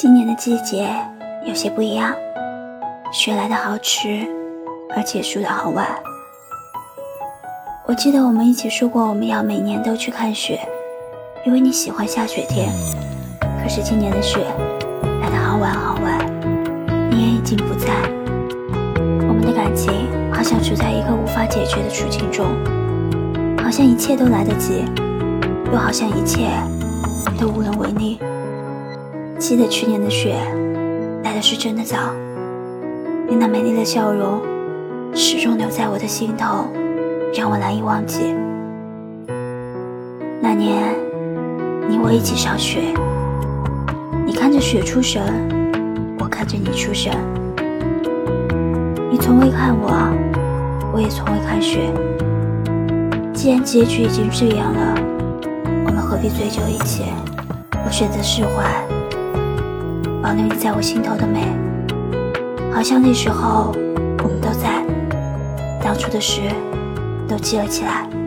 今年的季节有些不一样，雪来的好迟，而结束的好晚。我记得我们一起说过我们要每年都去看雪，因为你喜欢下雪天。可是今年的雪来得好晚好晚，你也已经不在，我们的感情好像处在一个无法解决的处境中，好像一切都来得及，又好像一切都无能为力。记得去年的雪来的是真的早，你那美丽的笑容始终留在我的心头，让我难以忘记。那年你我一起上学，你看着雪出神，我看着你出神。你从未看我，我也从未看雪。既然结局已经这样了，我们何必追究一切？我选择释怀，保留你在我心头的美，好像那时候我们都在，当初的事都记了起来。